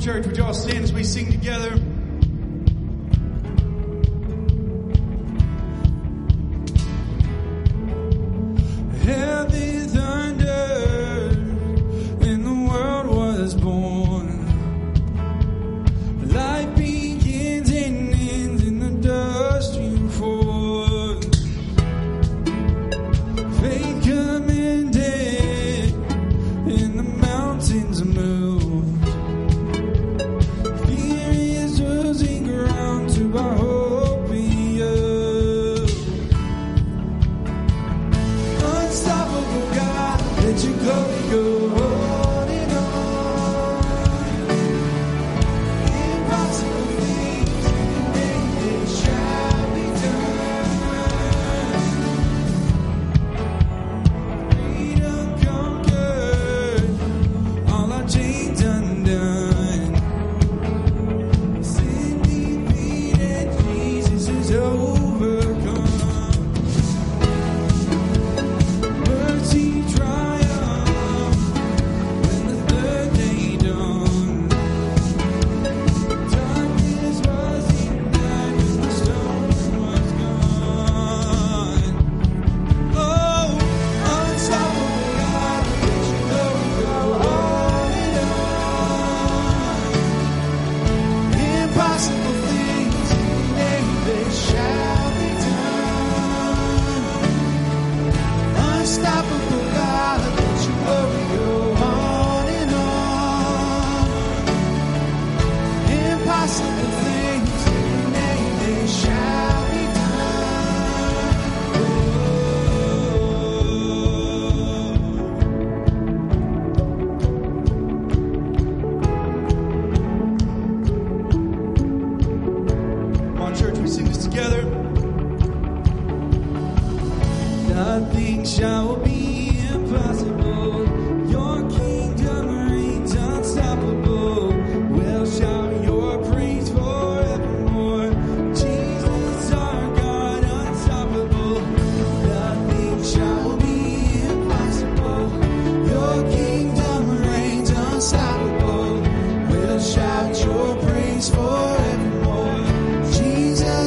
Church, would you all stand as we sing together? Heaven thundered and the world was born. Life begins and ends in the dust you fall. Faith commanded and the mountains moved. Fear is losing ground to our hope.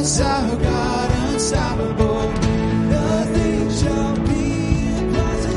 Our God unstoppable, nothing shall be impossible.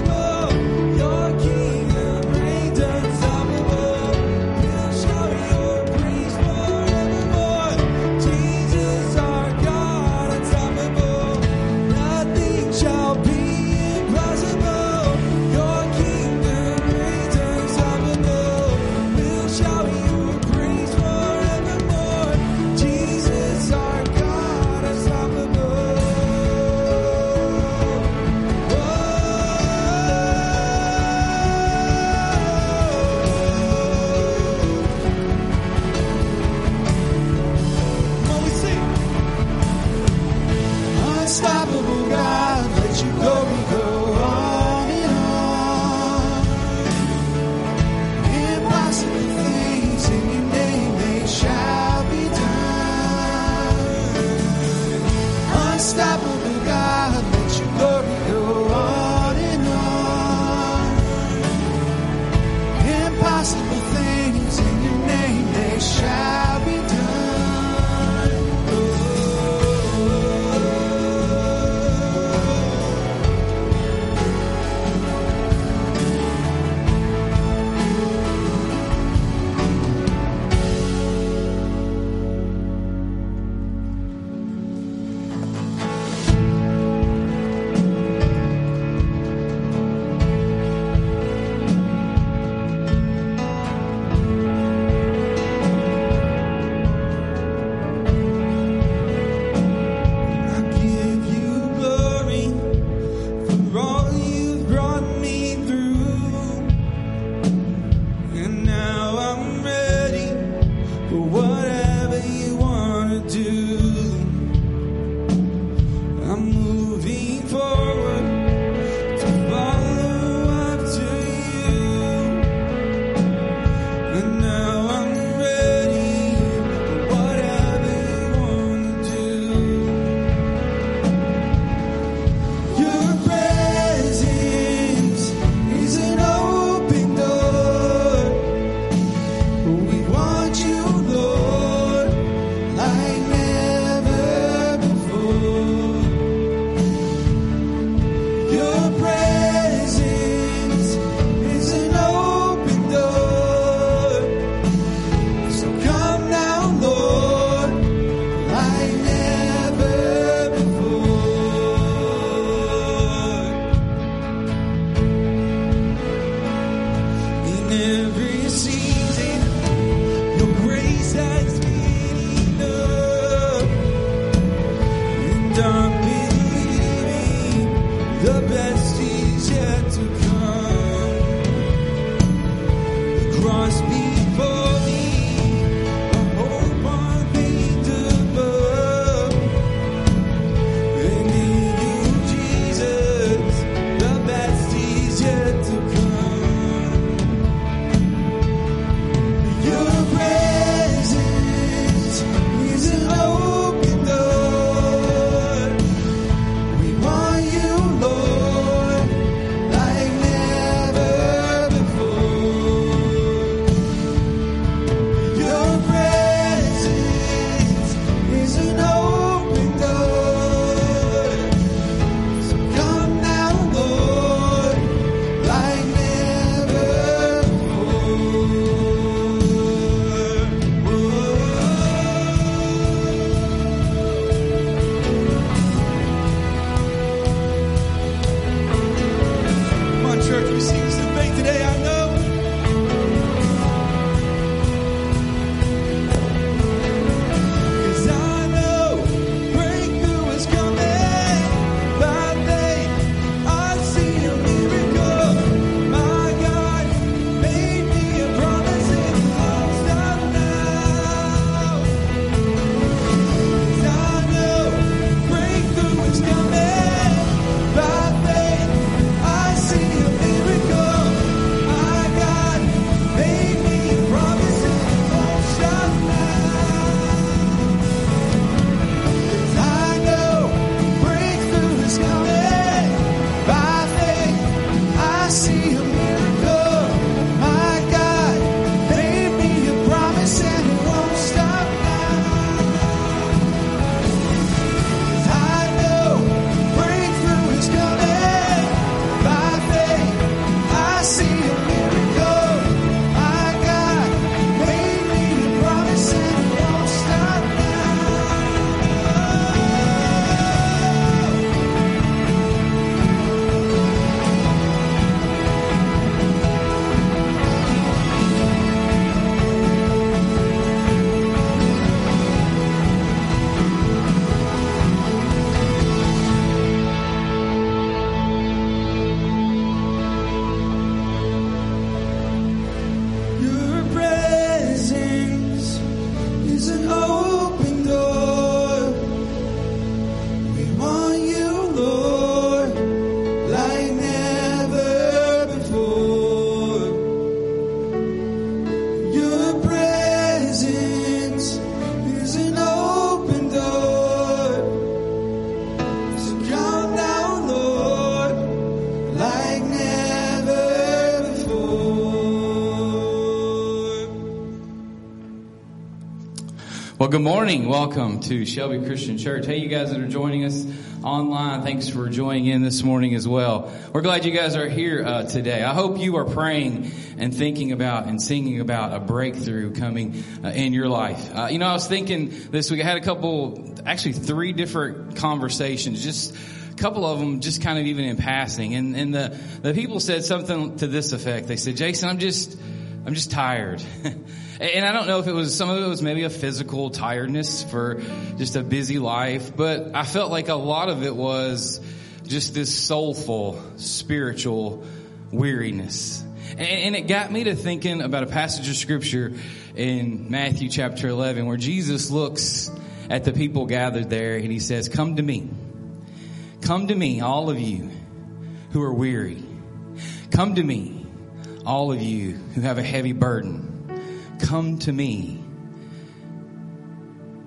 Good morning. Welcome to Shelby Christian Church. Hey, you guys that are joining us online, thanks for joining in this morning as well. We're glad you guys are here today. I hope you are praying and thinking about and singing about a breakthrough coming in your life. I was thinking this week, I had three different conversations, just a couple of them just kind of even in passing. And the people said something to this effect. They said, Jason, I'm just tired. And I don't know if some of it was maybe a physical tiredness for just a busy life, but I felt like a lot of it was just this soulful, spiritual weariness. And it got me to thinking about a passage of scripture in Matthew chapter 11 where Jesus looks at the people gathered there and he says, come to me, all of you who are weary. Come to me, all of you who have a heavy burden. Come to me.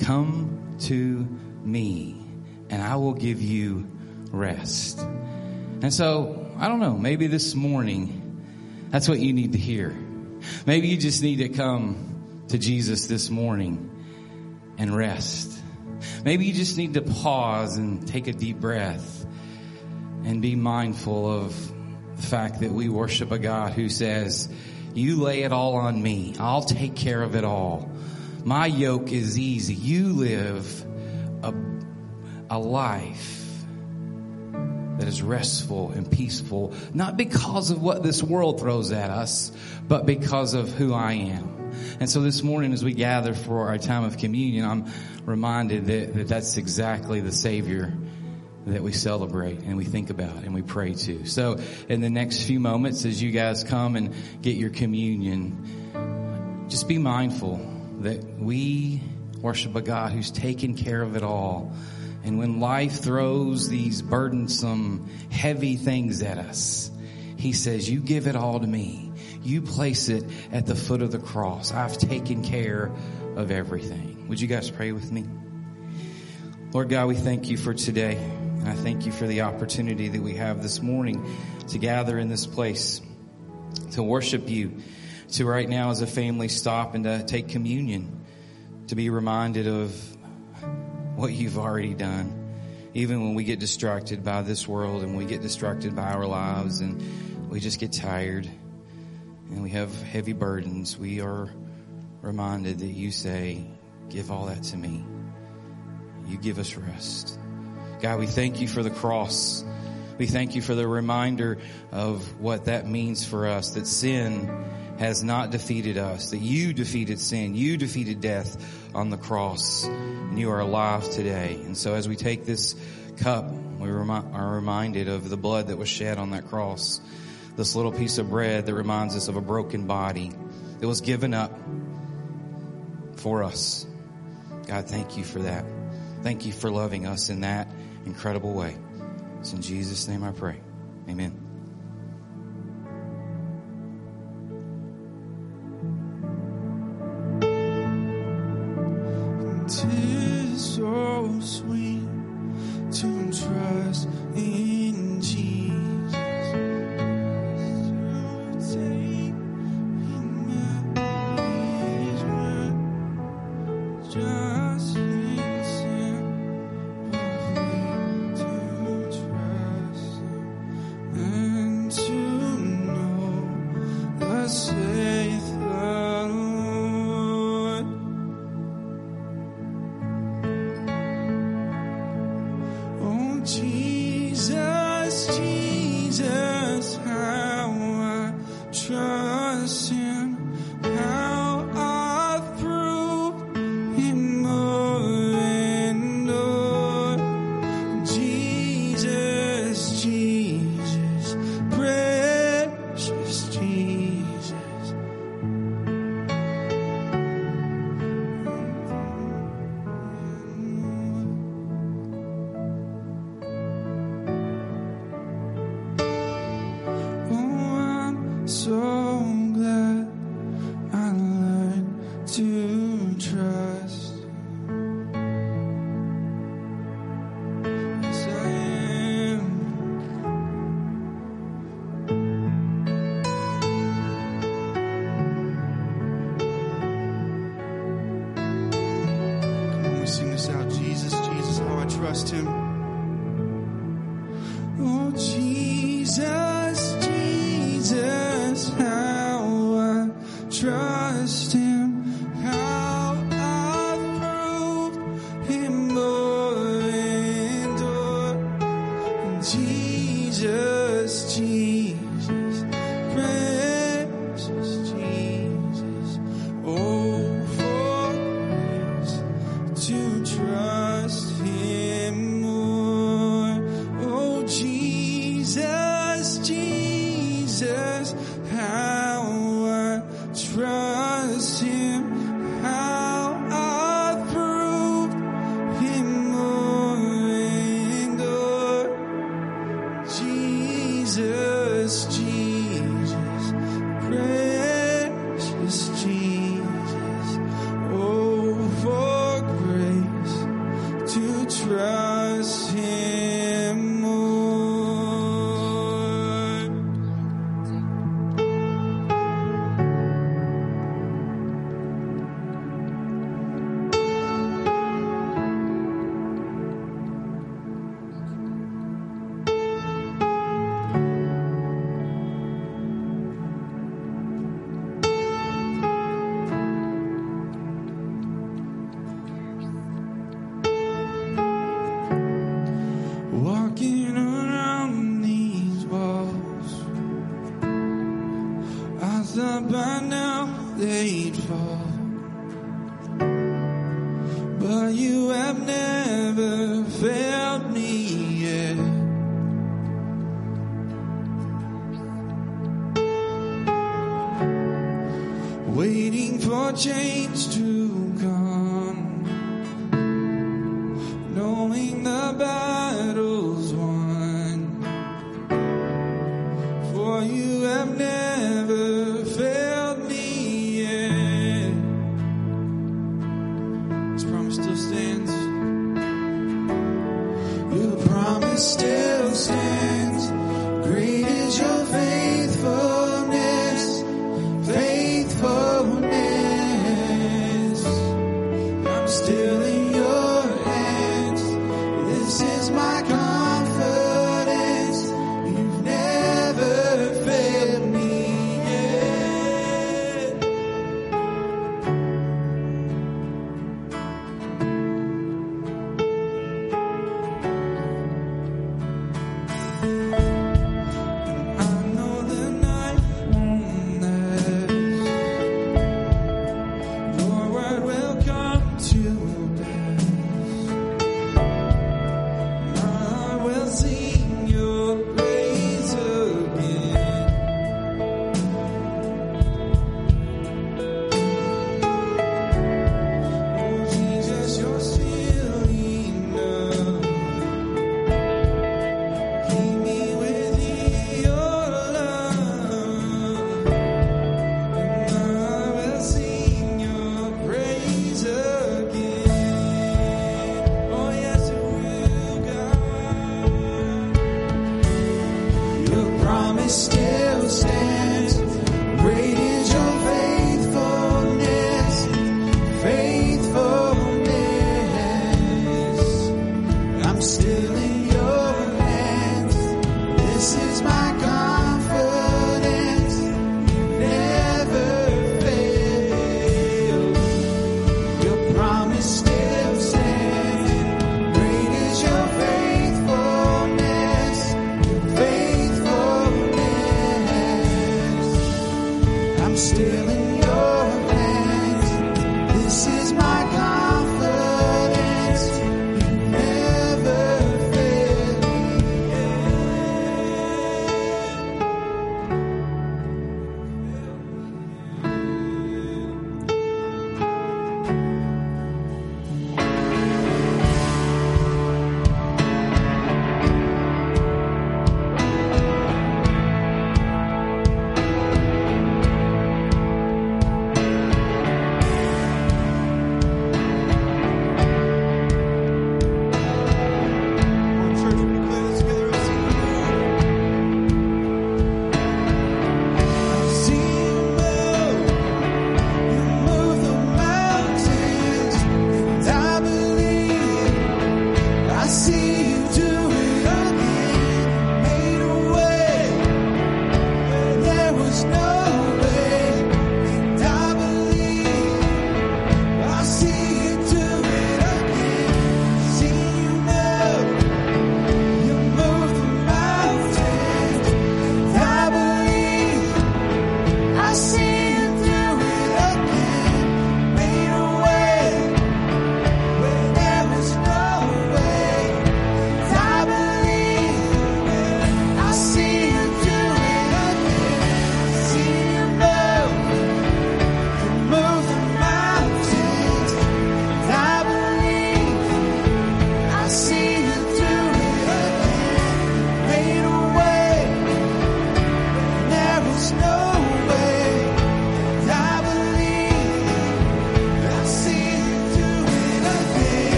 Come to me, and I will give you rest. And so, I don't know, maybe this morning, that's what you need to hear. Maybe you just need to come to Jesus this morning and rest. Maybe you just need to pause and take a deep breath and be mindful of the fact that we worship a God who says, you lay it all on me. I'll take care of it all. My yoke is easy. You live a life that is restful and peaceful, not because of what this world throws at us, but because of who I am. And so this morning as we gather for our time of communion, I'm reminded that that's exactly the Savior that we celebrate and we think about and we pray to. So in the next few moments, as you guys come and get your communion, just be mindful that we worship a God who's taken care of it all. And when life throws these burdensome, heavy things at us, he says, you give it all to me. You place it at the foot of the cross. I've taken care of everything. Would you guys pray with me? Lord God, we thank you for today. And I thank you for the opportunity that we have this morning to gather in this place, to worship you, to right now as a family stop and to take communion, to be reminded of what you've already done, even when we get distracted by this world and we get distracted by our lives and we just get tired and we have heavy burdens. We are reminded that you say, give all that to me. You give us rest. God, we thank you for the cross. We thank you for the reminder of what that means for us, that sin has not defeated us, that you defeated sin, you defeated death on the cross, and you are alive today. And so as we take this cup, we are reminded of the blood that was shed on that cross, this little piece of bread that reminds us of a broken body that was given up for us. God, thank you for that. Thank you for loving us in that incredible way. It's in Jesus' name I pray. Amen. It is so sweet to trust in Jesus. Take my just Jesus. whom trust. Yes, I am. Come on, we sing this out. Jesus, Jesus, how I trust him. Oh, Jesus, Jesus, how I trust him.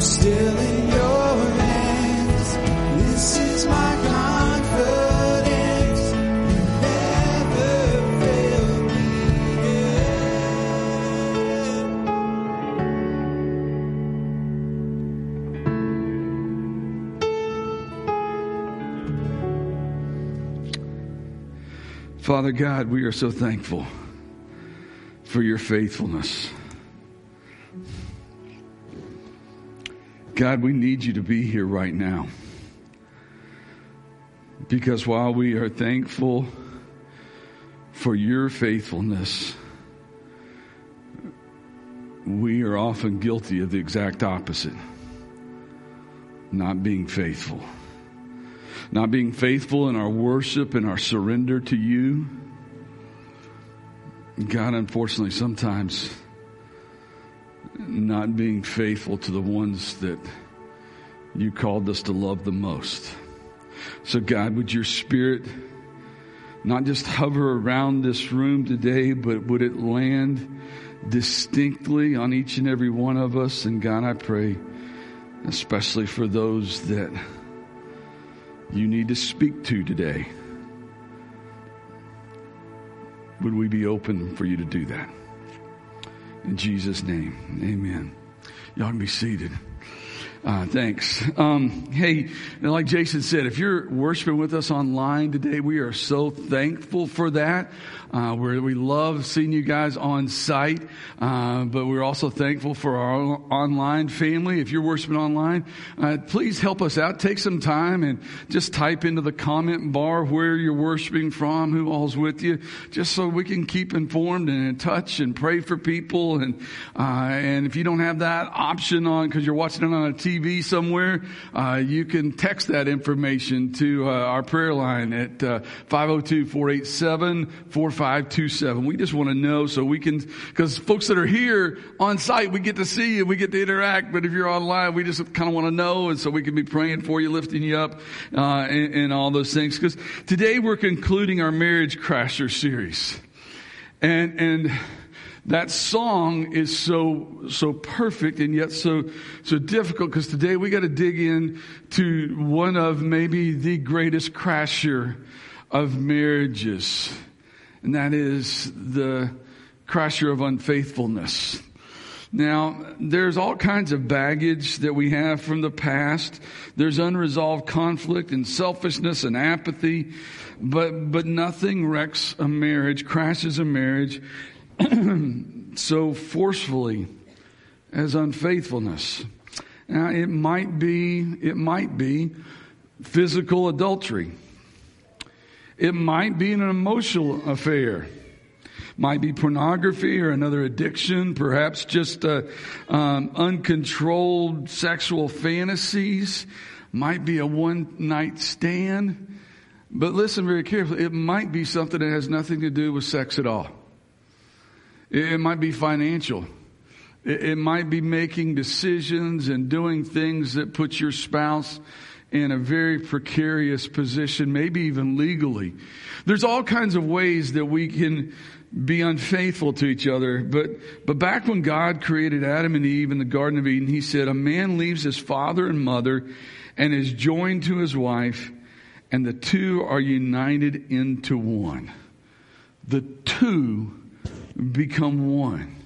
I'm still in your hands. This is my confidence. You never failed me yet. Father God, we are so thankful for your faithfulness. God, we need you to be here right now. Because while we are thankful for your faithfulness, we are often guilty of the exact opposite. Not being faithful. Not being faithful in our worship and our surrender to you. God, unfortunately, sometimes not being faithful to the ones that you called us to love the most. So God, would your spirit not just hover around this room today, but would it land distinctly on each and every one of us? And God, I pray especially for those that you need to speak to today. Would we be open for you to do that? In Jesus' name, amen. Y'all can be seated. Thanks. Hey, like Jason said, if you're worshiping with us online today, we are so thankful for that. We love seeing you guys on site, but we're also thankful for our online family. If you're worshiping online, please help us out. Take some time and just type into the comment bar where you're worshiping from, who all's with you, just so we can keep informed and in touch and pray for people. And if you don't have that option on because you're watching it on a TV somewhere, you can text that information to our prayer line at 502-487-4527. We just want to know so we can, because folks that are here on site, we get to see you, we get to interact, but if you're online, we just kind of want to know, and so we can be praying for you, lifting you up, and all those things. Because today we're concluding our Marriage Crasher series, and that song is so perfect and yet so difficult, because today we got to dig in to one of maybe the greatest crasher of marriages, and that is the crasher of unfaithfulness. Now, there's all kinds of baggage that we have from the past. There's unresolved conflict and selfishness and apathy, but nothing wrecks a marriage, crashes a marriage so forcefully as unfaithfulness. Now, it might be physical adultery. It might be an emotional affair. Might be pornography or another addiction, perhaps just uncontrolled sexual fantasies. Might be a one-night stand. But listen very carefully. It might be something that has nothing to do with sex at all. It might be financial. It might be making decisions and doing things that put your spouse in a very precarious position, maybe even legally. There's all kinds of ways that we can be unfaithful to each other. But back when God created Adam and Eve in the Garden of Eden, he said, "A man leaves his father and mother and is joined to his wife, and the two are united into one." The two become one.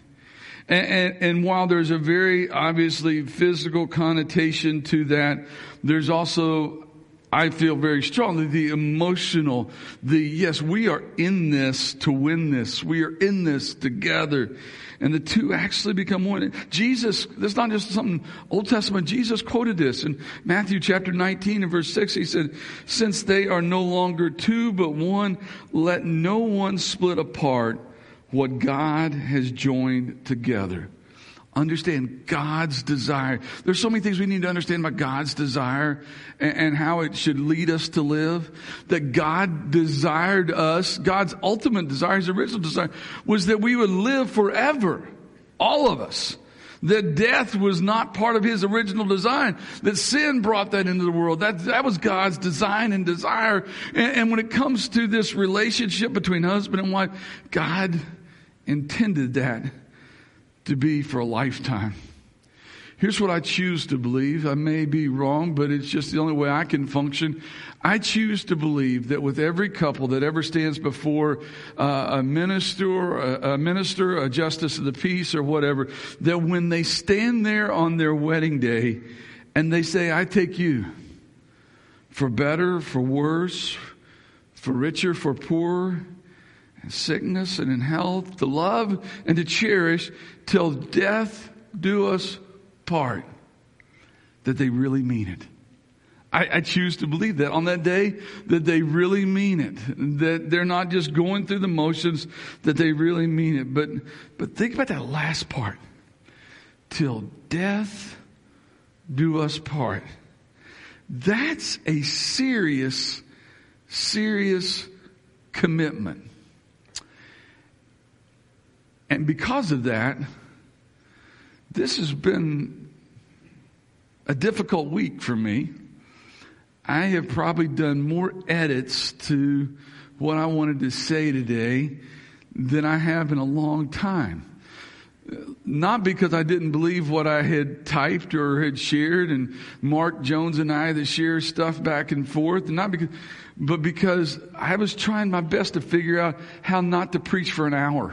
And while there's a very obviously physical connotation to that, there's also, I feel very strongly, the emotional, yes, we are in this to win this. We are in this together. And the two actually become one. Jesus, that's not just something Old Testament. Jesus quoted this in Matthew chapter 19 and verse 6. He said, "Since they are no longer two but one, let no one split apart what God has joined together." Understand God's desire. There's so many things we need to understand about God's desire and how it should lead us to live. That God desired us, God's ultimate desire, his original desire, was that we would live forever. All of us. That death was not part of his original design. That sin brought that into the world. That was God's design and desire. And when it comes to this relationship between husband and wife, God intended that to be for a lifetime. Here's what I choose to believe. I may be wrong, but it's just the only way I can function. I choose to believe that with every couple that ever stands before a minister, a justice of the peace, or whatever, that when they stand there on their wedding day and they say, I take you, for better, for worse, for richer, for poorer, in sickness and in health, to love and to cherish till death do us part, that they really mean it. I choose to believe that on that day, that they really mean it, that they're not just going through the motions, that they really mean it. But think about that last part. Till death do us part. That's a serious, serious commitment. And because of that, this has been a difficult week for me. I have probably done more edits to what I wanted to say today than I have in a long time. Not because I didn't believe what I had typed or had shared, and Mark Jones and I that share stuff back and forth, and because I was trying my best to figure out how not to preach for an hour,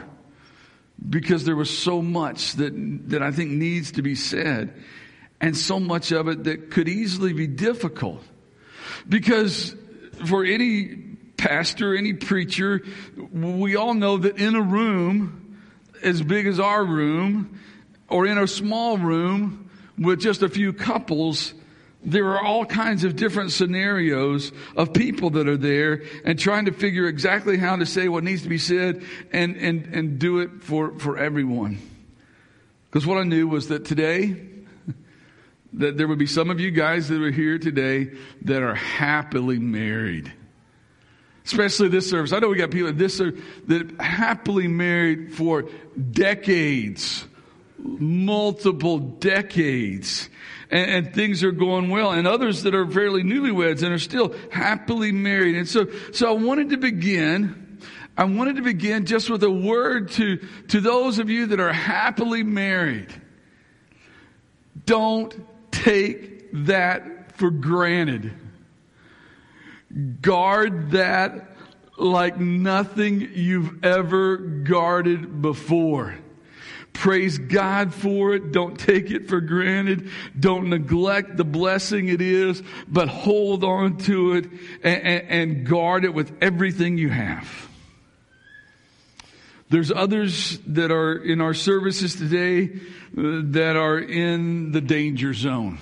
because there was so much that I think needs to be said, and so much of it that could easily be difficult. Because for any pastor, any preacher, we all know that in a room as big as our room, or in a small room with just a few couples, there are all kinds of different scenarios of people that are there and trying to figure exactly how to say what needs to be said and do it for everyone. Because what I knew was that today, that there would be some of you guys that are here today that are happily married. Especially this service. I know we got people at this service that are happily married for decades, multiple decades, and things are going well. And others that are fairly newlyweds and are still happily married. And so I wanted to begin just with a word to those of you that are happily married. Don't take that for granted. Guard that like nothing you've ever guarded before. Praise God for it. Don't take it for granted. Don't neglect the blessing it is, but hold on to it and guard it with everything you have. There's others that are in our services today that are in the danger zone.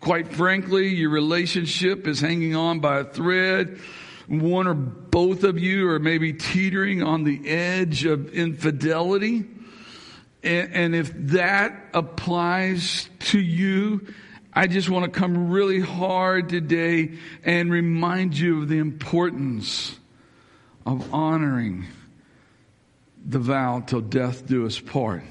Quite frankly, your relationship is hanging on by a thread. One or both of you are maybe teetering on the edge of infidelity. And if that applies to you, I just want to come really hard today and remind you of the importance of honoring the vow till death do us part.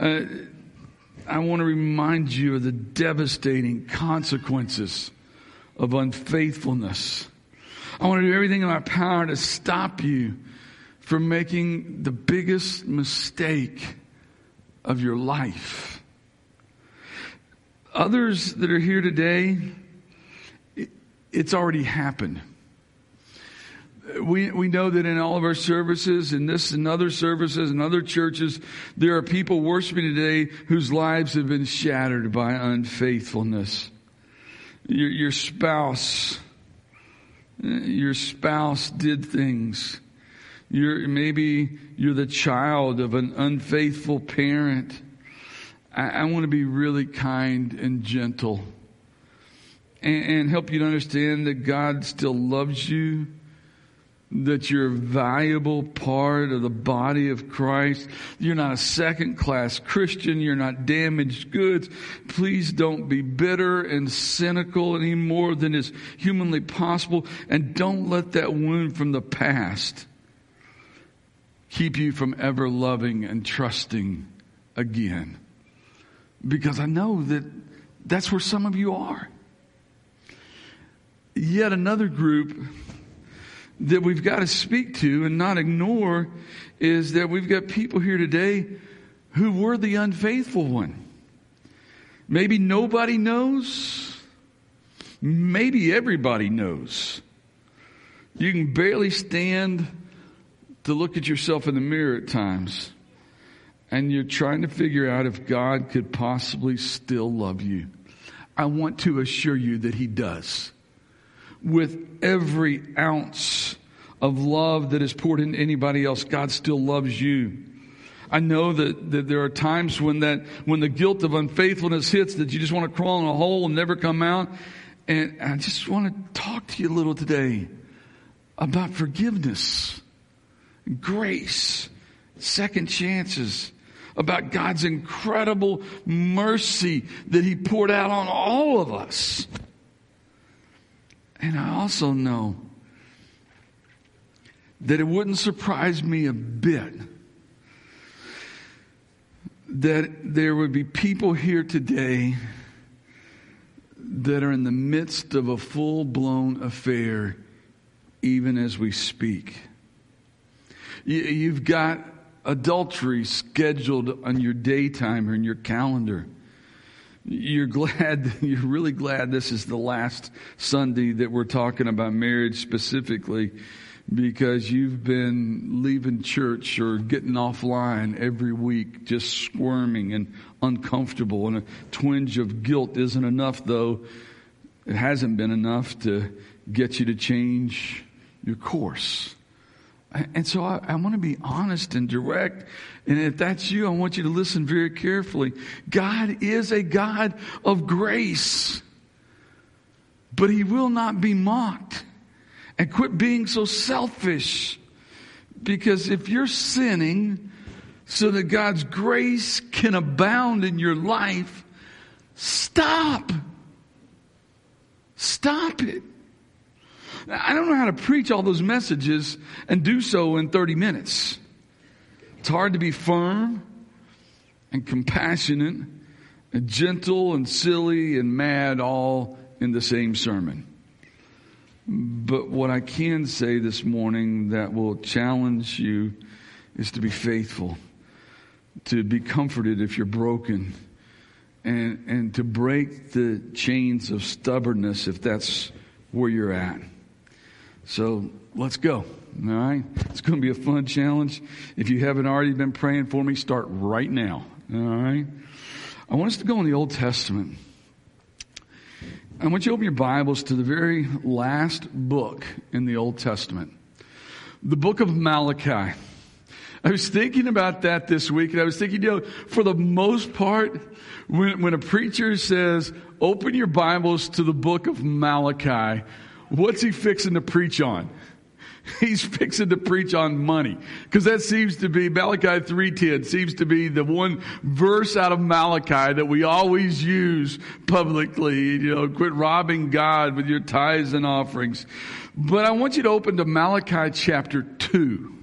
I want to remind you of the devastating consequences of unfaithfulness. I want to do everything in my power to stop you from making the biggest mistake of your life. Others that are here today, it's already happened. We know that in all of our services, in this and other services and other churches, there are people worshiping today whose lives have been shattered by unfaithfulness. Your spouse did things. Maybe you're the child of an unfaithful parent. I want to be really kind and gentle and help you to understand that God still loves you, that you're a valuable part of the body of Christ. You're not a second-class Christian. You're not damaged goods. Please don't be bitter and cynical any more than is humanly possible. And don't let that wound from the past keep you from ever loving and trusting again. Because I know that that's where some of you are. Yet another group that we've got to speak to and not ignore is that we've got people here today who were the unfaithful one. Maybe nobody knows. Maybe everybody knows. You can barely stand to look at yourself in the mirror at times. And you're trying to figure out if God could possibly still love you. I want to assure you that He does. With every ounce of love that is poured into anybody else, God still loves you. I know that there are times when the guilt of unfaithfulness hits that you just want to crawl in a hole and never come out. And I just want to talk to you a little today about forgiveness, grace, second chances, about God's incredible mercy that He poured out on all of us. And I also know that it wouldn't surprise me a bit that there would be people here today that are in the midst of a full-blown affair even as we speak. You've got adultery scheduled on your daytime or in your calendar. You're really glad this is the last Sunday that we're talking about marriage specifically, because you've been leaving church or getting offline every week, just squirming and uncomfortable. And a twinge of guilt isn't enough, though. It hasn't been enough to get you to change your course. And so I want to be honest and direct. And if that's you, I want you to listen very carefully. God is a God of grace, but He will not be mocked. And quit being so selfish, because if you're sinning so that God's grace can abound in your life, stop. Stop it. I don't know how to preach all those messages and do so in 30 minutes. It's hard to be firm and compassionate and gentle and silly and mad all in the same sermon. But what I can say this morning that will challenge you is to be faithful, to be comforted if you're broken, and to break the chains of stubbornness if that's where you're at. So let's go, all right? It's going to be a fun challenge. If you haven't already been praying for me, start right now, all right? I want us to go in the Old Testament. I want you to open your Bibles to the very last book in the Old Testament, the book of Malachi. I was thinking about that this week, and I was thinking, for the most part, when a preacher says, open your Bibles to the book of Malachi, what's he fixing to preach on? He's fixing to preach on money, because that seems to be Malachi 3:10 seems to be the one verse out of Malachi that we always use publicly. Quit robbing God with your tithes and offerings. But I want you to open to Malachi chapter 2.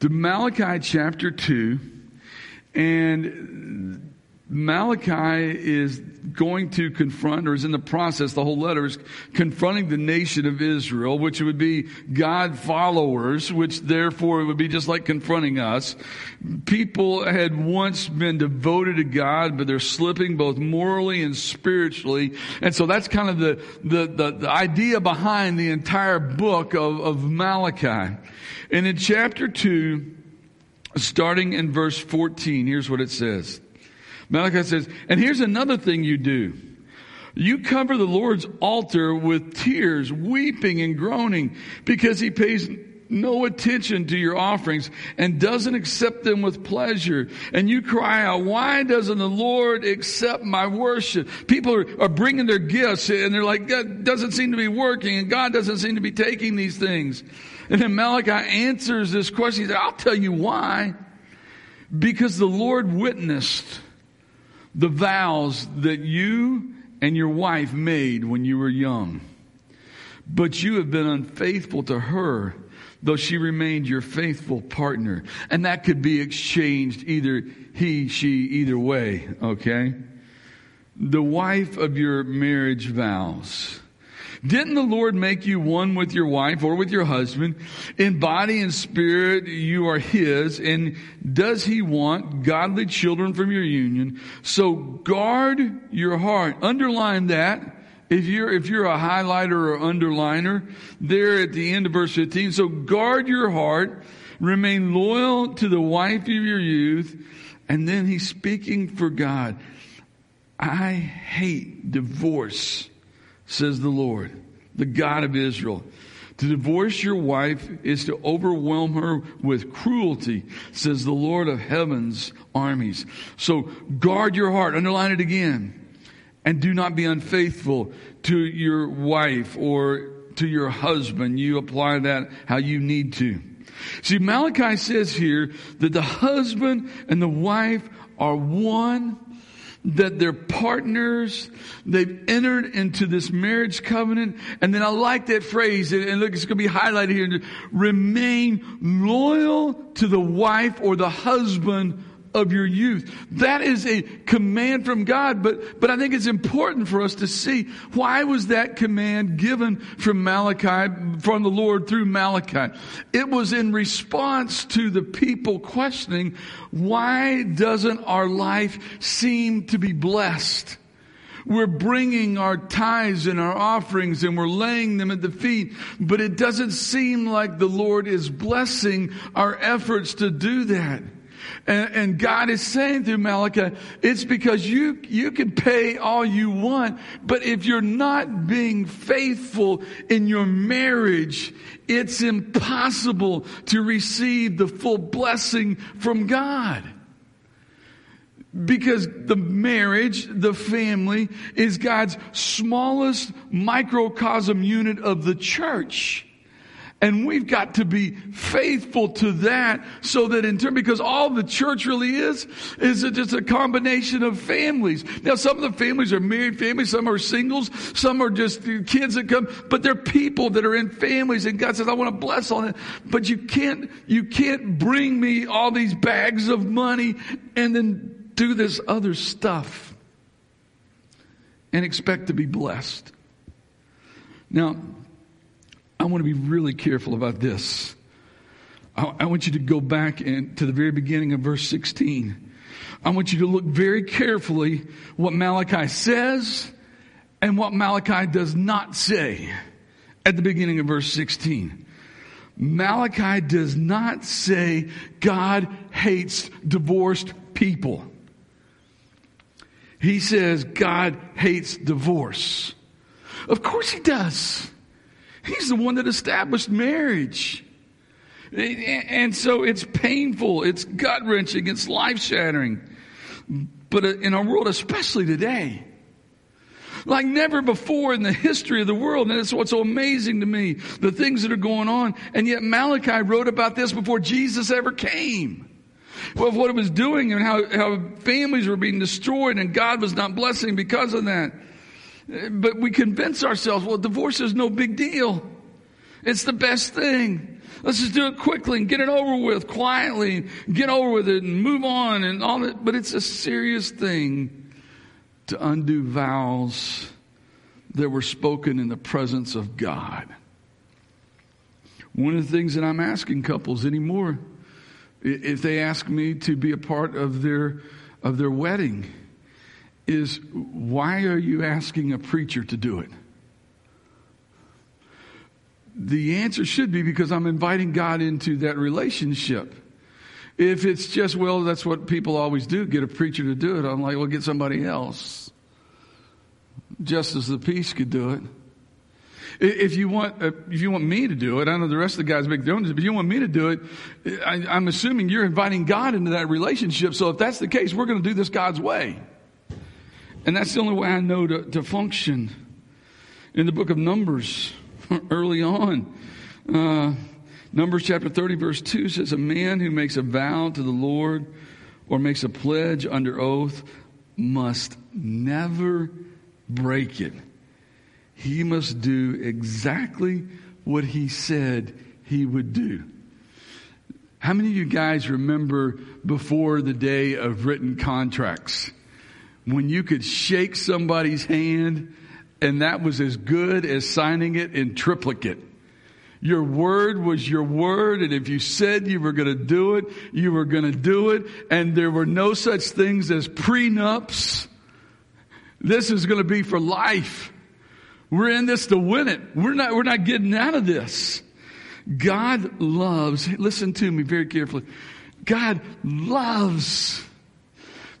To Malachi chapter 2, and Malachi is going to confront, or is in the process, the whole letter is confronting the nation of Israel, which would be God followers, which therefore would be just like confronting us. People had once been devoted to God, but they're slipping both morally and spiritually. And so that's kind of the idea behind the entire book of Malachi. And in chapter 2, starting in verse 14, here's what it says. Malachi says, and here's another thing you do. You cover the Lord's altar with tears, weeping and groaning, because He pays no attention to your offerings and doesn't accept them with pleasure. And you cry out, why doesn't the Lord accept my worship? People are bringing their gifts, and they're like, God doesn't seem to be working, and God doesn't seem to be taking these things. And then Malachi answers this question. He said, I'll tell you why. Because the Lord witnessed the vows that you and your wife made when you were young. But you have been unfaithful to her, though she remained your faithful partner. And that could be exchanged either he, she, either way, okay? The wife of your marriage vows. Didn't the Lord make you one with your wife or with your husband? In body and spirit you are his. And does he want godly children from your union? So guard your heart. Underline that. If you're a highlighter or underliner, there at the end of verse 15. So guard your heart. Remain loyal to the wife of your youth. And then he's speaking for God. I hate divorce, says the Lord, the God of Israel. To divorce your wife is to overwhelm her with cruelty, says the Lord of heaven's armies. So guard your heart. Underline it again. And do not be unfaithful to your wife or to your husband. You apply that how you need to. See, Malachi says here that the husband and the wife are one, that they're partners, they've entered into this marriage covenant. And then I like that phrase, and look, it's going to be highlighted here. Remain loyal to the wife or the husband of your youth. That is a command from God, but I think it's important for us to see, why was that command given from Malachi, from the Lord through Malachi? It was in response to the people questioning, why doesn't our life seem to be blessed? We're bringing our tithes and our offerings and we're laying them at the feet, but it doesn't seem like the Lord is blessing our efforts to do that. And God is saying through Malachi, it's because you can pay all you want, but if you're not being faithful in your marriage, it's impossible to receive the full blessing from God. Because the marriage, the family, is God's smallest microcosm unit of the church. And we've got to be faithful to that, so that in turn, because all the church really is just a combination of families. Now, some of the families are married families, some are singles, some are just kids that come, but they're people that are in families, and God says, I want to bless all that. But you can't bring me all these bags of money and then do this other stuff and expect to be blessed. Now, I want to be really careful about this. I want you to go back to the very beginning of verse 16. I want you to look very carefully what Malachi says and what Malachi does not say at the beginning of verse 16. Malachi does not say God hates divorced people. He says God hates divorce. Of course he does. He's the one that established marriage. And so it's painful, it's gut-wrenching, it's life-shattering. But in our world, especially today, like never before in the history of the world, and it's what's so amazing to me, the things that are going on. And yet Malachi wrote about this before Jesus ever came. Well, what it was doing and how families were being destroyed and God was not blessing because of that. But we convince ourselves, well, divorce is no big deal. It's the best thing. Let's just do it quickly and get it over with, quietly, get over with it and move on and all that. But it's a serious thing to undo vows that were spoken in the presence of God. One of the things that I'm asking couples anymore, if they ask me to be a part of their wedding, is, why are you asking a preacher to do it? The answer should be, because I'm inviting God into that relationship. If it's just, well, that's what people always do, get a preacher to do it, I'm like, well, get somebody else. Justice of the Peace could do it. If you want me to do it, I know the rest of the guys make their own, but if you want me to do it, I'm assuming you're inviting God into that relationship. So if that's the case, we're going to do this God's way. And that's the only way I know to function. In the book of Numbers, early on, Numbers chapter 30, verse 2 says, a man who makes a vow to the Lord or makes a pledge under oath must never break it. He must do exactly what he said he would do. How many of you guys remember before the day of written contracts? When you could shake somebody's hand and that was as good as signing it in triplicate. Your word was your word, and if you said you were going to do it, you were going to do it, and there were no such things as prenups. This is going to be for life. We're in this to win it. We're not getting out of this. God loves, listen to me very carefully. God loves,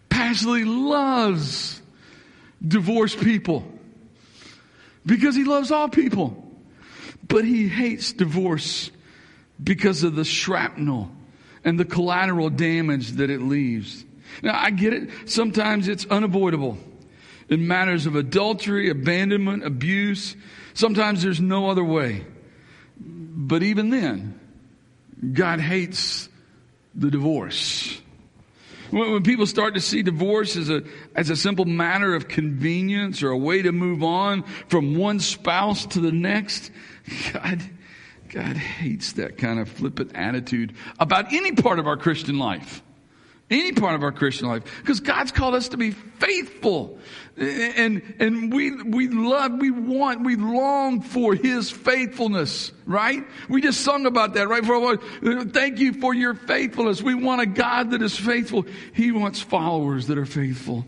passionately loves divorced people because he loves all people. But he hates divorce because of the shrapnel and the collateral damage that it leaves. Now, I get it. Sometimes it's unavoidable in matters of adultery, abandonment, abuse. Sometimes there's no other way. But even then, God hates the divorce. When people start to see divorce as a simple matter of convenience or a way to move on from one spouse to the next, God hates that kind of flippant attitude about any part of our Christian life. Any part of our Christian life. Because God's called us to be faithful. And we long for His faithfulness, right? We just sung about that, right? Thank you for your faithfulness. We want a God that is faithful. He wants followers that are faithful.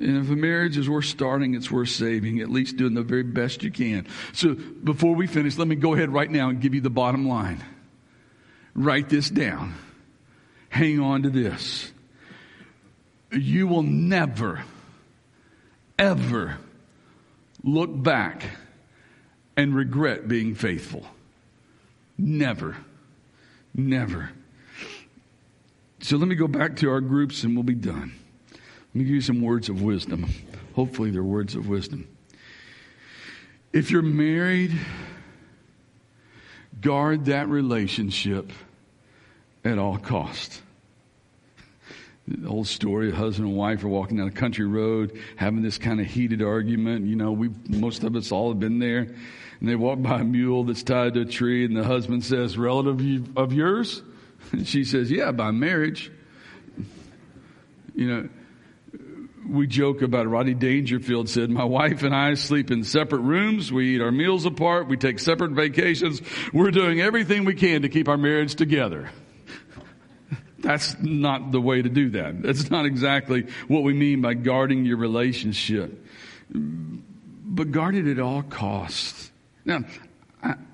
And if a marriage is worth starting, it's worth saving, at least doing the very best you can. So before we finish, let me go ahead right now and give you the bottom line. Write this down. Hang on to this. You will never, ever look back and regret being faithful. Never. Never. So let me go back to our groups and we'll be done. Let me give you some words of wisdom. Hopefully they're words of wisdom. If you're married, guard that relationship at all cost. The old story, a husband and wife are walking down a country road, having this kind of heated argument. You know, most of us all have been there. And they walk by a mule that's tied to a tree, and the husband says, "Relative of yours?" And she says, "Yeah, by marriage." You know, we joke about it. Roddy Dangerfield said, "My wife and I sleep in separate rooms. We eat our meals apart. We take separate vacations. We're doing everything we can to keep our marriage together." That's not the way to do that. That's not exactly what we mean by guarding your relationship. But guard it at all costs. Now,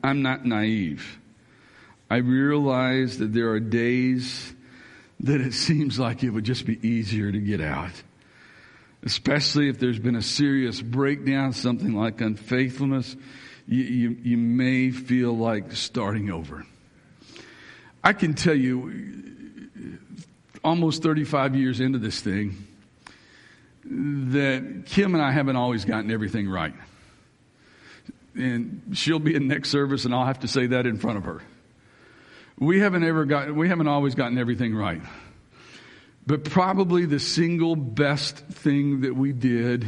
I'm not naive. I realize that there are days that it seems like it would just be easier to get out. Especially if there's been a serious breakdown, something like unfaithfulness, you may feel like starting over. I can tell you, almost 35 years into this thing, that Kim and I haven't always gotten everything right. And she'll be in next service and I'll have to say that in front of her. We haven't always gotten everything right. But probably the single best thing that we did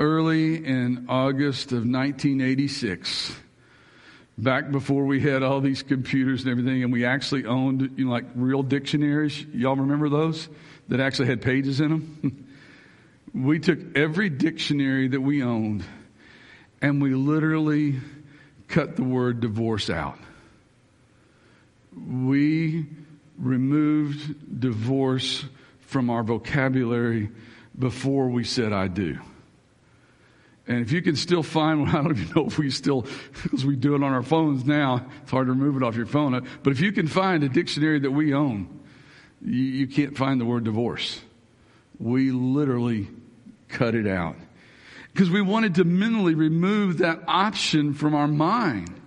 early in August of 1986, back before we had all these computers and everything, and we actually owned, you know, like real dictionaries. Y'all remember those that actually had pages in them? We took every dictionary that we owned and we literally cut the word divorce out. We removed divorce from our vocabulary before we said I do. And if you can still find, well, I don't even know if we still, because we do it on our phones now, it's hard to remove it off your phone, but if you can find a dictionary that we own, you can't find the word divorce. We literally cut it out. Because we wanted to mentally remove that option from our mind.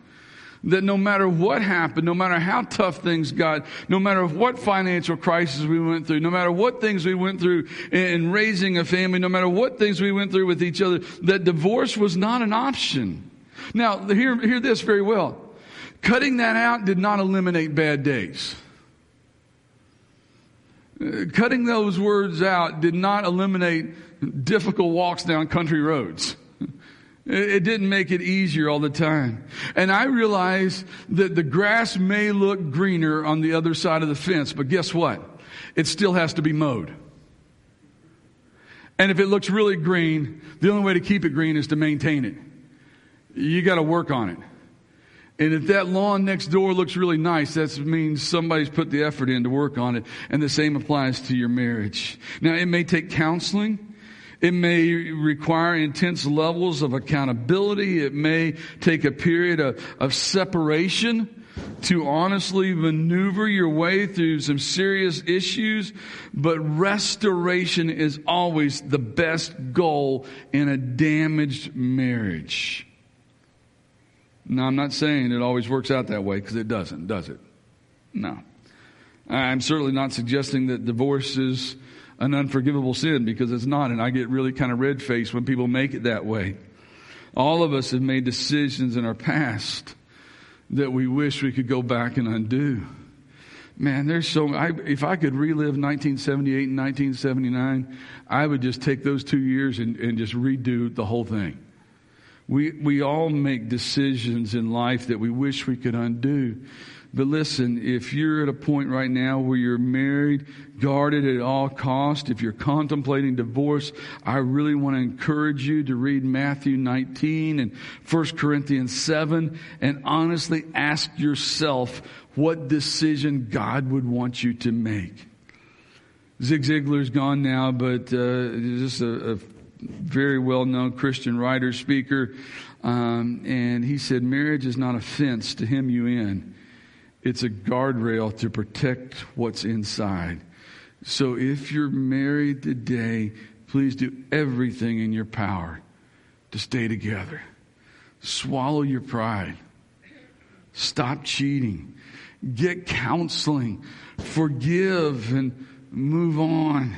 That no matter what happened, no matter how tough things got, no matter what financial crisis we went through, no matter what things we went through in raising a family, no matter what things we went through with each other, that divorce was not an option. Now, hear this very well. Cutting that out did not eliminate bad days. Cutting those words out did not eliminate difficult walks down country roads. It didn't make it easier all the time. And I realize that the grass may look greener on the other side of the fence, but guess what? It still has to be mowed. And if it looks really green, the only way to keep it green is to maintain it. You got to work on it. And if that lawn next door looks really nice, that means somebody's put the effort in to work on it. And the same applies to your marriage. Now, it may take counseling. It may require intense levels of accountability. It may take a period of separation to honestly maneuver your way through some serious issues. But restoration is always the best goal in a damaged marriage. Now, I'm not saying it always works out that way, because it doesn't, does it? No. I'm certainly not suggesting that divorce is an unforgivable sin, because it's not, and I get really kind of red-faced when people make it that way. All of us have made decisions in our past that we wish we could go back and undo. Man, there's if I could relive 1978 and 1979, I would just take those 2 years and just redo the whole thing. We all make decisions in life that we wish we could undo. But listen, if you're at a point right now where you're married, guarded at all costs, if you're contemplating divorce, I really want to encourage you to read Matthew 19 and 1 Corinthians 7 and honestly ask yourself what decision God would want you to make. Zig Ziglar's gone now, but just a very well-known Christian writer, speaker, and he said, marriage is not a fence to hem you in. It's a guardrail to protect what's inside. So if you're married today, please do everything in your power to stay together. Swallow your pride. Stop cheating. Get counseling. Forgive and move on.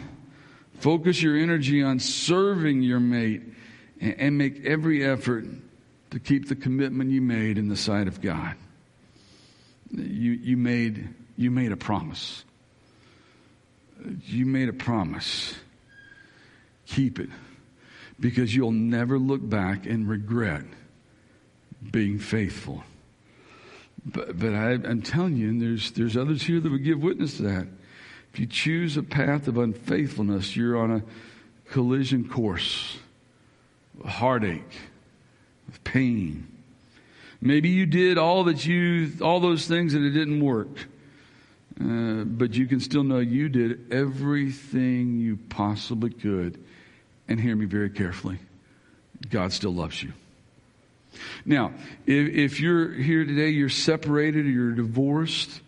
Focus your energy on serving your mate and make every effort to keep the commitment you made in the sight of God. You made a promise. You made a promise. Keep it, because you'll never look back and regret being faithful. But I'm telling you, and there's others here that would give witness to that. If you choose a path of unfaithfulness, you're on a collision course with heartache, with pain. Maybe you did all those things and it didn't work. But you can still know you did everything you possibly could. And hear me very carefully. God still loves you. Now, if you're here today, you're separated or you're divorced,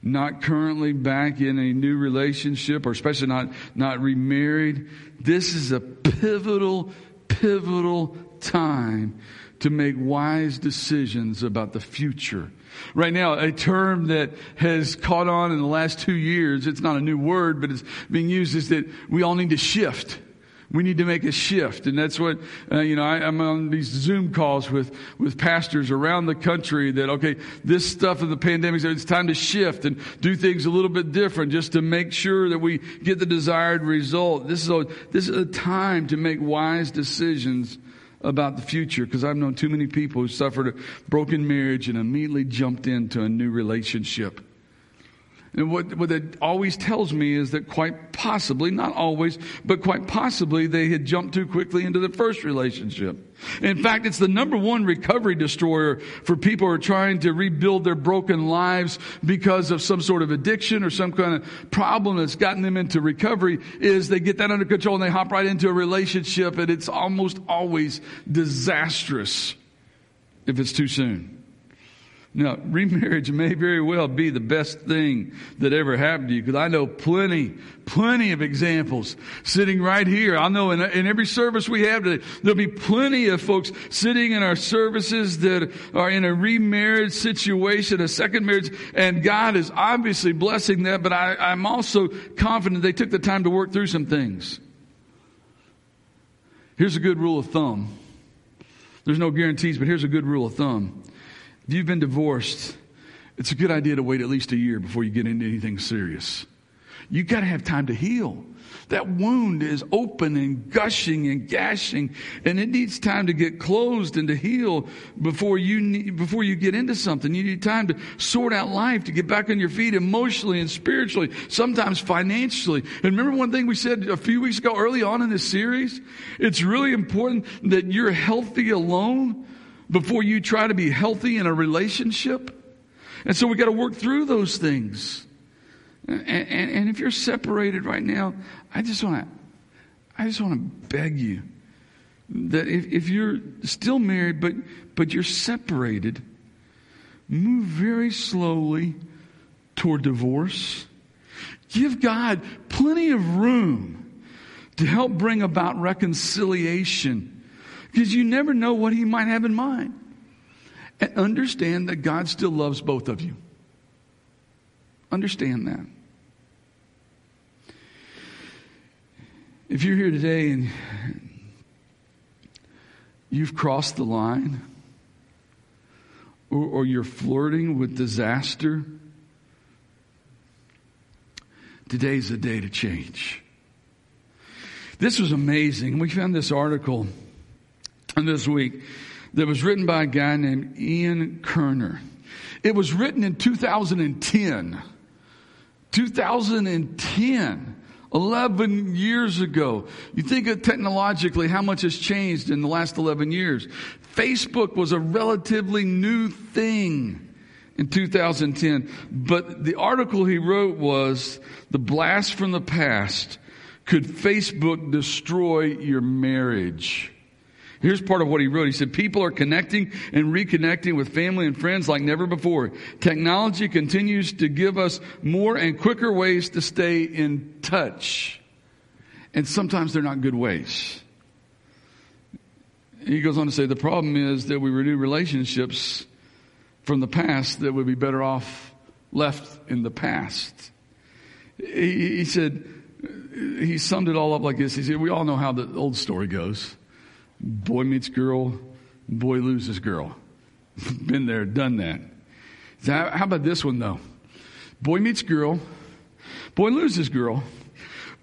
not currently back in a new relationship, or especially not remarried, this is a pivotal time to make wise decisions about the future. Right now, a term that has caught on in the last 2 years, it's not a new word, but it's being used, is that we all need to shift. We need to make a shift. And that's what, I'm on these Zoom calls with pastors around the country that, okay, this stuff of the pandemic, it's time to shift and do things a little bit different just to make sure that we get the desired result. This is a time to make wise decisions about the future, because I've known too many people who suffered a broken marriage and immediately jumped into a new relationship. And what that always tells me is that quite possibly, not always, but quite possibly they had jumped too quickly into the first relationship. In fact, it's the number one recovery destroyer for people who are trying to rebuild their broken lives because of some sort of addiction or some kind of problem that's gotten them into recovery, is they get that under control and they hop right into a relationship, and it's almost always disastrous if it's too soon. Now, remarriage may very well be the best thing that ever happened to you, because I know plenty of examples sitting right here. I know in every service we have today, there'll be plenty of folks sitting in our services that are in a remarriage situation, a second marriage, and God is obviously blessing that, but I'm also confident they took the time to work through some things. Here's a good rule of thumb. There's no guarantees, but here's a good rule of thumb. If you've been divorced, it's a good idea to wait at least a year before you get into anything serious. You got to have time to heal. That wound is open and gushing and gashing, and it needs time to get closed and to heal before you get into something. You need time to sort out life, to get back on your feet emotionally and spiritually, sometimes financially. And remember one thing we said a few weeks ago early on in this series? It's really important that you're healthy alone before you try to be healthy in a relationship. And so we got to work through those things. And if you're separated right now, I just want to beg you that if you're still married but you're separated, move very slowly toward divorce. Give God plenty of room to help bring about reconciliation, because you never know what He might have in mind. And understand that God still loves both of you. Understand that. If you're here today and you've crossed the line, or you're flirting with disaster, today's the day to change. This was amazing. We found this article this week that was written by a guy named Ian Kerner. It was written in 2010. 11 years ago. You think of technologically how much has changed in the last 11 years. Facebook was a relatively new thing in 2010. But the article he wrote was, "The Blast from the Past, Could Facebook Destroy Your Marriage?" Here's part of what he wrote. He said, "People are connecting and reconnecting with family and friends like never before. Technology continues to give us more and quicker ways to stay in touch. And sometimes they're not good ways." He goes on to say, "The problem is that we renew relationships from the past that would be better off left in the past." He said, he summed it all up like this. He said, "We all know how the old story goes. Boy meets girl, boy loses girl." Been there, done that. So how about this one, though? Boy meets girl, boy loses girl,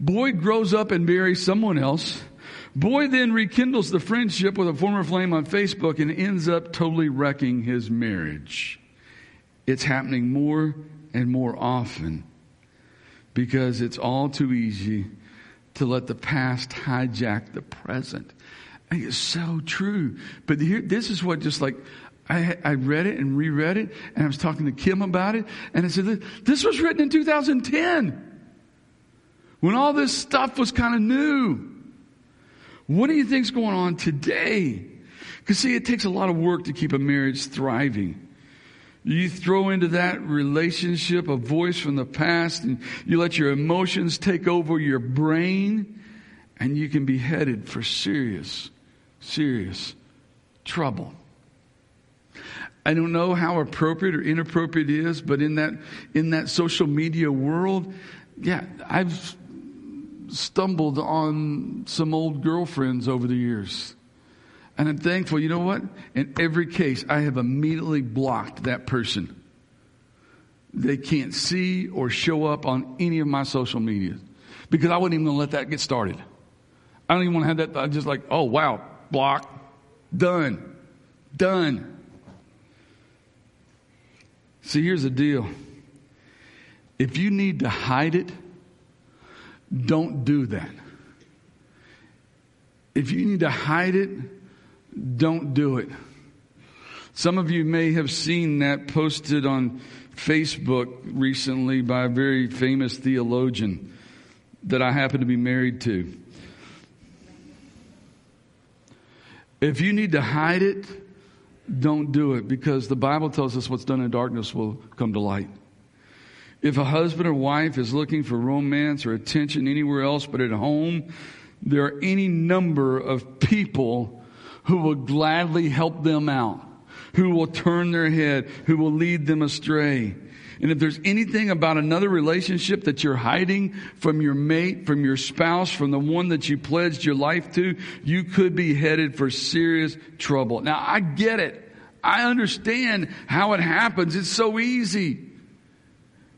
boy grows up and marries someone else, boy then rekindles the friendship with a former flame on Facebook and ends up totally wrecking his marriage. It's happening more and more often because it's all too easy to let the past hijack the present. I think it's so true. But here, this is what just like, I read it and reread it, and I was talking to Kim about it, and I said, this was written in 2010, when all this stuff was kind of new. What do you think's going on today? Because see, it takes a lot of work to keep a marriage thriving. You throw into that relationship a voice from the past, and you let your emotions take over your brain, and you can be headed for serious trouble. I don't know how appropriate or inappropriate it is, but in that social media world, yeah, I've stumbled on some old girlfriends over the years. And I'm thankful, you know what? In every case, I have immediately blocked that person. They can't see or show up on any of my social media, because I wasn't even going to let that get started. I don't even want to have that. I'm just like, oh, wow, block, done. See, here's the deal. If you need to hide it, don't do that. If you need to hide it, don't do it. Some of you may have seen that posted on Facebook recently by a very famous theologian that I happen to be married to. If you need to hide it, don't do it, because the Bible tells us what's done in darkness will come to light. If a husband or wife is looking for romance or attention anywhere else but at home, there are any number of people who will gladly help them out, who will turn their head, who will lead them astray. And if there's anything about another relationship that you're hiding from your mate, from your spouse, from the one that you pledged your life to, you could be headed for serious trouble. Now, I get it. I understand how it happens. It's so easy.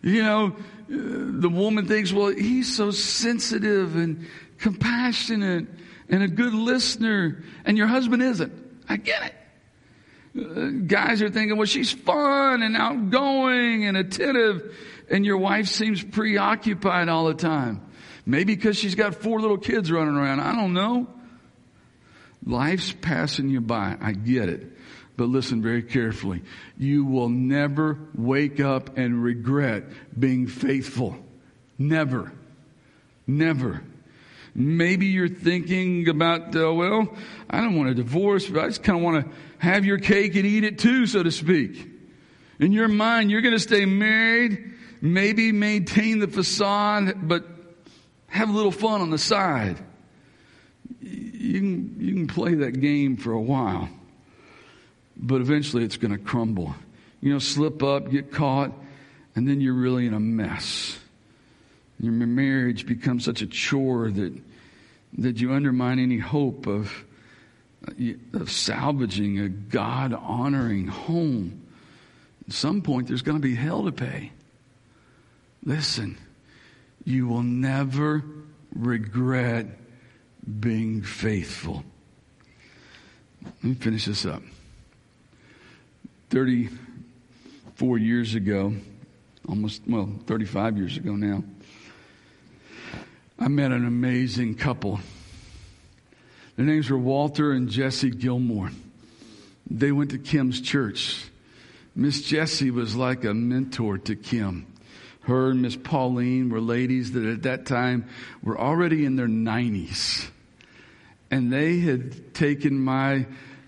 You know, the woman thinks, well, he's so sensitive and compassionate and a good listener, and your husband isn't. I get it. Guys are thinking, well, she's fun and outgoing and attentive, and your wife seems preoccupied all the time. Maybe because she's got 4 little kids running around. I don't know. Life's passing you by. I get it. But listen very carefully. You will never wake up and regret being faithful. Never. Never. Maybe you're thinking about, well, I don't want a divorce, but I just kind of want to have your cake and eat it too, so to speak. In your mind, you're going to stay married, maybe maintain the facade, but have a little fun on the side. You can play that game for a while, but eventually it's going to crumble. You know, slip up, get caught, and then you're really in a mess. Your marriage becomes such a chore that you undermine any hope of salvaging a God-honoring home. At some point, there's going to be hell to pay. Listen, you will never regret being faithful. Let me finish this up. 34 years ago, 35 years ago now, I met an amazing couple. Their names were Walter and Jesse Gilmore. They went to Kim's church. Miss Jesse was like a mentor to Kim. Her and Miss Pauline were ladies that at that time were already in their 90s. And they had taken my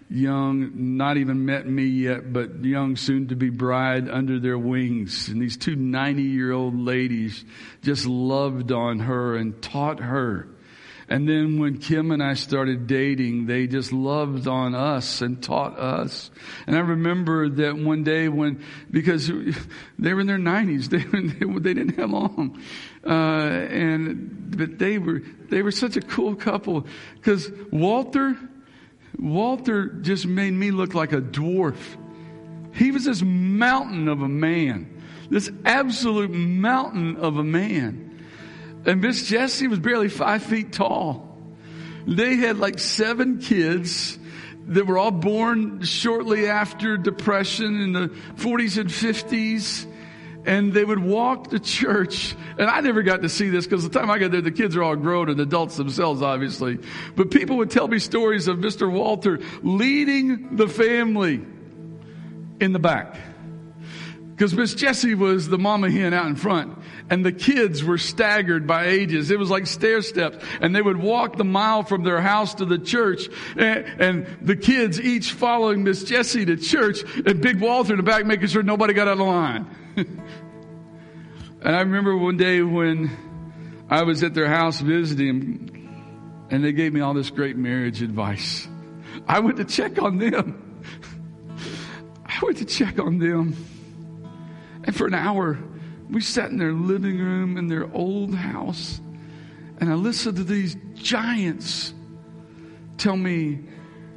young, not even met me yet, but young soon-to-be bride under their wings. And these two 90-year-old ladies just loved on her and taught her. And then when Kim and I started dating, they just loved on us and taught us. And I remember that one day because they were in their 90s, they didn't have long. But they were such a cool couple, because Walter just made me look like a dwarf. He was this mountain of a man, this absolute mountain of a man. And Miss Jessie was barely 5 feet tall. They had like 7 kids that were all born shortly after Depression in the 40s and 50s. And they would walk to church. And I never got to see this, because the time I got there, the kids are all grown and adults themselves, obviously. But people would tell me stories of Mr. Walter leading the family in the back, because Miss Jessie was the mama hen out in front, and the kids were staggered by ages. It was like stair steps, and they would walk the mile from their house to the church, and the kids each following Miss Jessie to church, and Big Walter in the back making sure nobody got out of line. And I remember one day when I was at their house visiting, and they gave me all this great marriage advice. I went to check on them. And for an hour, we sat in their living room in their old house, and I listened to these giants tell me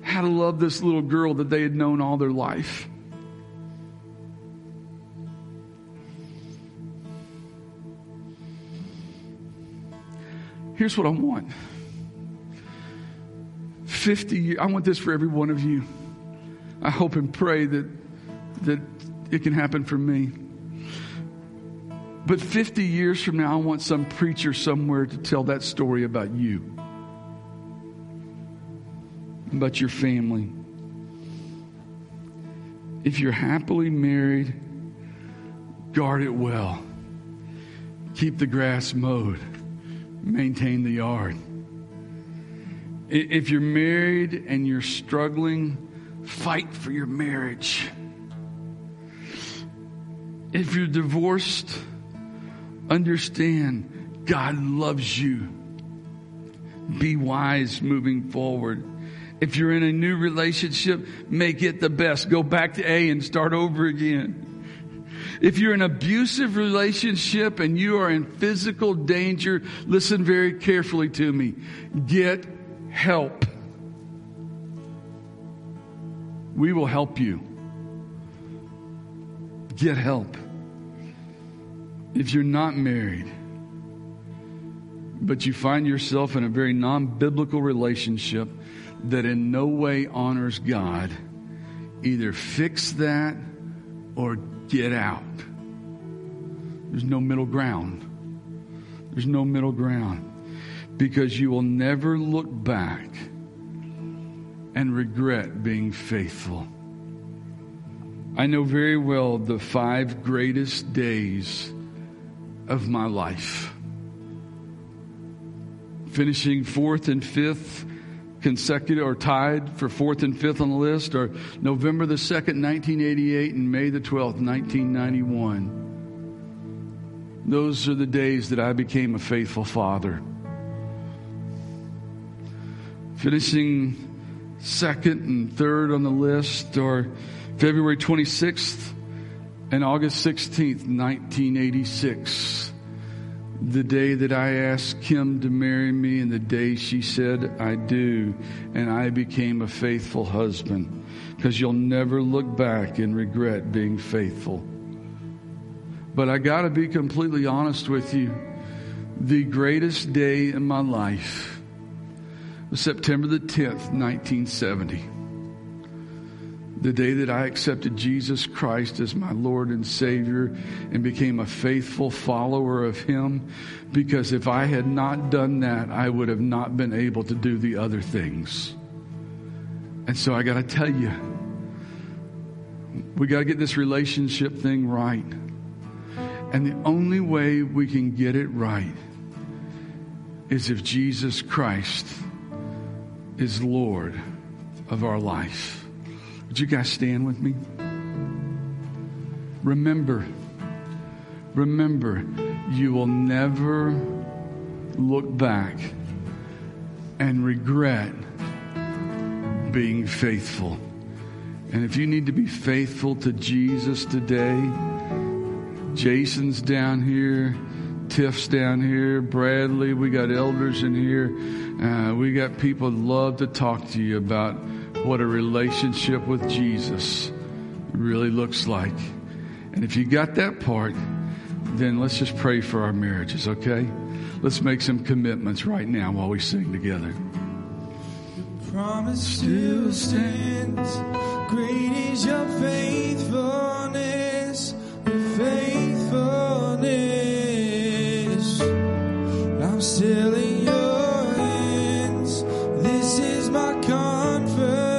how to love this little girl that they had known all their life. Here's what I want. 50 years, I want this for every one of you. I hope and pray that it can happen for me. But 50 years from now, I want some preacher somewhere to tell that story about you, about your family. If you're happily married, guard it well. Keep the grass mowed. Maintain the yard. If you're married and you're struggling, fight for your marriage. If you're divorced, understand, God loves you. Be wise moving forward. If you're in a new relationship, make it the best. Go back to A and start over again. If you're in an abusive relationship and you are in physical danger, listen very carefully to me. Get help. We will help you. Get help. If you're not married, but you find yourself in a very non-biblical relationship that in no way honors God, either fix that or get out. There's no middle ground. There's no middle ground. Because you will never look back and regret being faithful. I know very well the 5 greatest days of my life. Finishing 4th and 5th consecutive, or tied for 4th and 5th on the list, are November the 2nd, 1988 and May the 12th, 1991. Those are the days that I became a faithful father. Finishing 2nd and 3rd on the list are February 26th and August 16th, 1986. The day that I asked Kim to marry me and the day she said, I do. And I became a faithful husband. Because you'll never look back and regret being faithful. But I got to be completely honest with you. The greatest day in my life was September the 10th, 1970. The day that I accepted Jesus Christ as my Lord and Savior and became a faithful follower of Him, because if I had not done that, I would have not been able to do the other things. And so I got to tell you, we got to get this relationship thing right. And the only way we can get it right is if Jesus Christ is Lord of our life. Would you guys stand with me? Remember, you will never look back and regret being faithful. And if you need to be faithful to Jesus today, Jason's down here, Tiff's down here, Bradley, we got elders in here. We got people that love to talk to you about what a relationship with Jesus really looks like. And if you got that part, then let's just pray for our marriages, okay? Let's make some commitments right now while we sing together. The promise still stands. Great is your faithfulness, your faithfulness. I'm still in your hands. This is my confidence.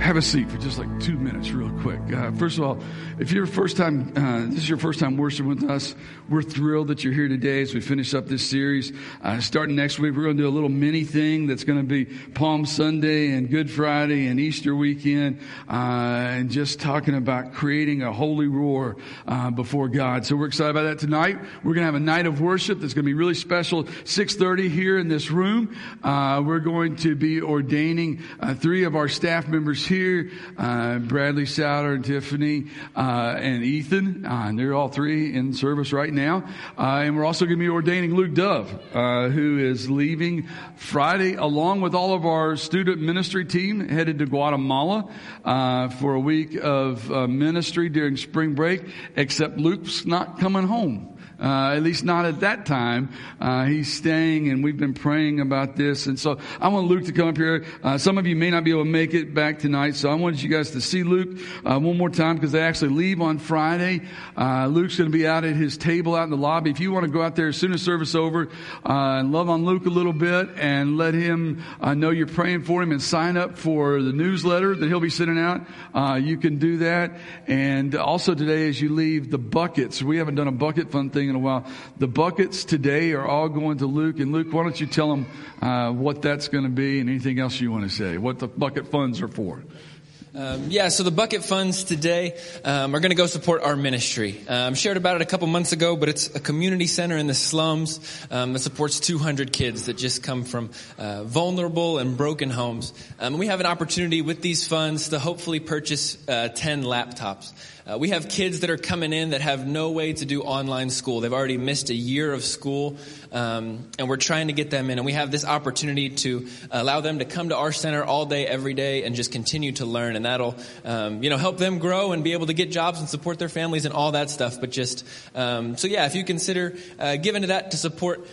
Have a seat for just like 2 minutes real quick. First of all, if you're this is your first time worshiping with us, we're thrilled that you're here today as we finish up this series. Starting next week, we're going to do a little mini thing that's going to be Palm Sunday and Good Friday and Easter weekend, and just talking about creating a holy roar before God. So we're excited about that tonight. We're going to have a night of worship that's going to be really special, 6:30 here in this room. We're going to be ordaining 3 of our staff members here here, Bradley Sauter and Tiffany and Ethan. And they're all three in service right now. And we're also going to be ordaining Luke Dove, who is leaving Friday, along with all of our student ministry team, headed to Guatemala for a week of ministry during spring break, except Luke's not coming home. At least not at that time. He's staying, and we've been praying about this. And so I want Luke to come up here. Some of you may not be able to make it back tonight, so I wanted you guys to see Luke one more time, because they actually leave on Friday. Luke's going to be out at his table out in the lobby. If you want to go out there as soon as service is over and love on Luke a little bit and let him know you're praying for him and sign up for the newsletter that he'll be sending out, you can do that. And also today as you leave, the buckets. We haven't done a bucket fun thing in a while. The buckets today are all going to Luke. And Luke, why don't you tell them what that's going to be and anything else you want to say, what the bucket funds are for. So the bucket funds today are going to go support our ministry. Shared about it a couple months ago, but it's a community center in the slums that supports 200 kids that just come from vulnerable and broken homes. We have an opportunity with these funds to hopefully purchase 10 laptops. We have kids that are coming in that have no way to do online school. They've already missed a year of school, and we're trying to get them in. And we have this opportunity to allow them to come to our center all day, every day, and just continue to learn. And that'll, help them grow and be able to get jobs and support their families and all that stuff. But just, if you consider giving to that to support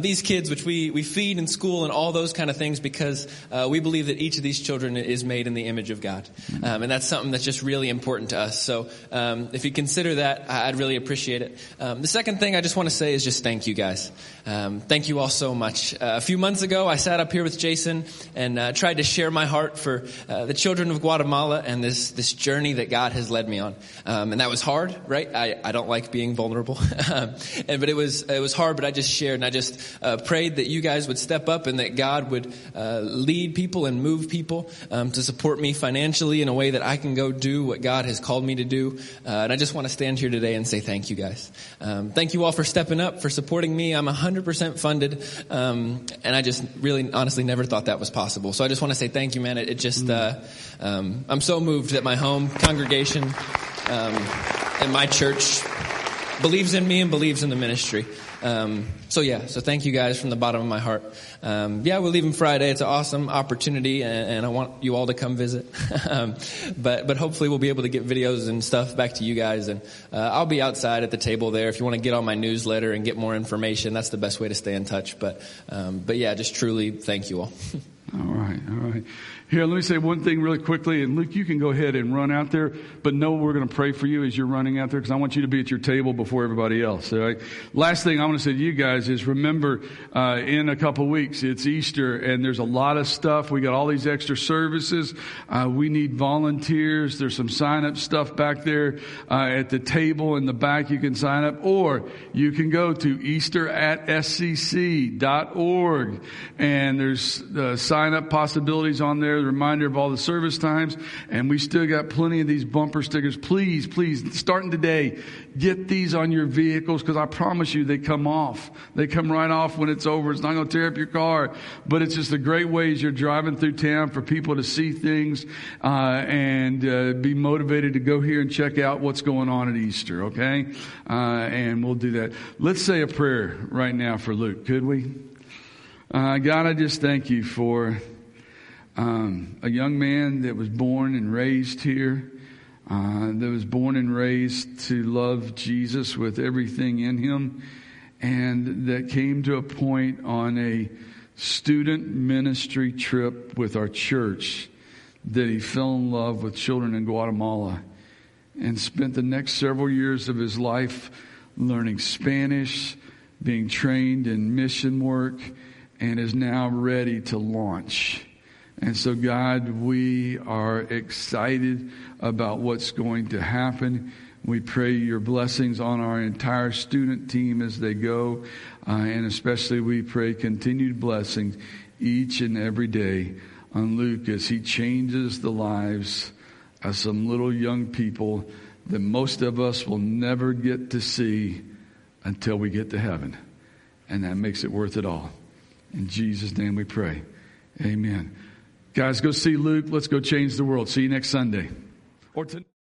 these kids, which we feed in school and all those kind of things, because we believe that each of these children is made in the image of God. And that's something that's just really important to us. So, if you consider that, I'd really appreciate it. The second thing I just want to say is just thank you guys. Thank you all so much. A few months ago, I sat up here with Jason and tried to share my heart for the children of Guatemala and this journey that God has led me on. And that was hard, right? I don't like being vulnerable, but it was hard. But I just shared and I just prayed that you guys would step up and that God would lead people and move people to support me financially in a way that I can go do what God has called me to do. And I just want to stand here today and say thank you guys. Thank you all for stepping up, for supporting me. I'm 100% funded. And I just really honestly never thought that was possible. So I just want to say thank you, man. It just, I'm so moved that my home congregation, and my church believes in me and believes in the ministry. So thank you guys from the bottom of my heart. We're leaving Friday. It's an awesome opportunity, and I want you all to come visit. But hopefully we'll be able to get videos and stuff back to you guys. And I'll be outside at the table there. If you want to get on my newsletter and get more information, that's the best way to stay in touch. But just truly thank you all. All right. Here, let me say one thing really quickly. And Luke, you can go ahead and run out there, but know we're going to pray for you as you're running out there, because I want you to be at your table before everybody else. All right. Last thing I want to say to you guys is remember, in a couple weeks, it's Easter, and there's a lot of stuff. We got all these extra services. We need volunteers. There's some sign-up stuff back there at the table in the back. You can sign up, or you can go to easter@scc.org, and there's sign-up possibilities on there. The reminder of all the service times, and we still got plenty of these bumper stickers. Please, starting today, get these on your vehicles, because I promise you they come off. They come right off when it's over. It's not going to tear up your car, but it's just a great way as you're driving through town for people to see things and be motivated to go here and check out what's going on at Easter, okay? And we'll do that. Let's say a prayer right now for Luke, could we? God, I just thank you for a young man that was born and raised here, that was born and raised to love Jesus with everything in him, and that came to a point on a student ministry trip with our church that he fell in love with children in Guatemala and spent the next several years of his life learning Spanish, being trained in mission work, and is now ready to launch. And so, God, we are excited about what's going to happen. We pray your blessings on our entire student team as they go. And especially we pray continued blessings each and every day on Luke as he changes the lives of some little young people that most of us will never get to see until we get to heaven. And that makes it worth it all. In Jesus' name we pray. Amen. Guys, go see Luke. Let's go change the world. See you next Sunday. Or tonight.